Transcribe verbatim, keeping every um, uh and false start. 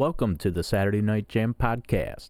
Welcome to the Saturday Night Jam podcast.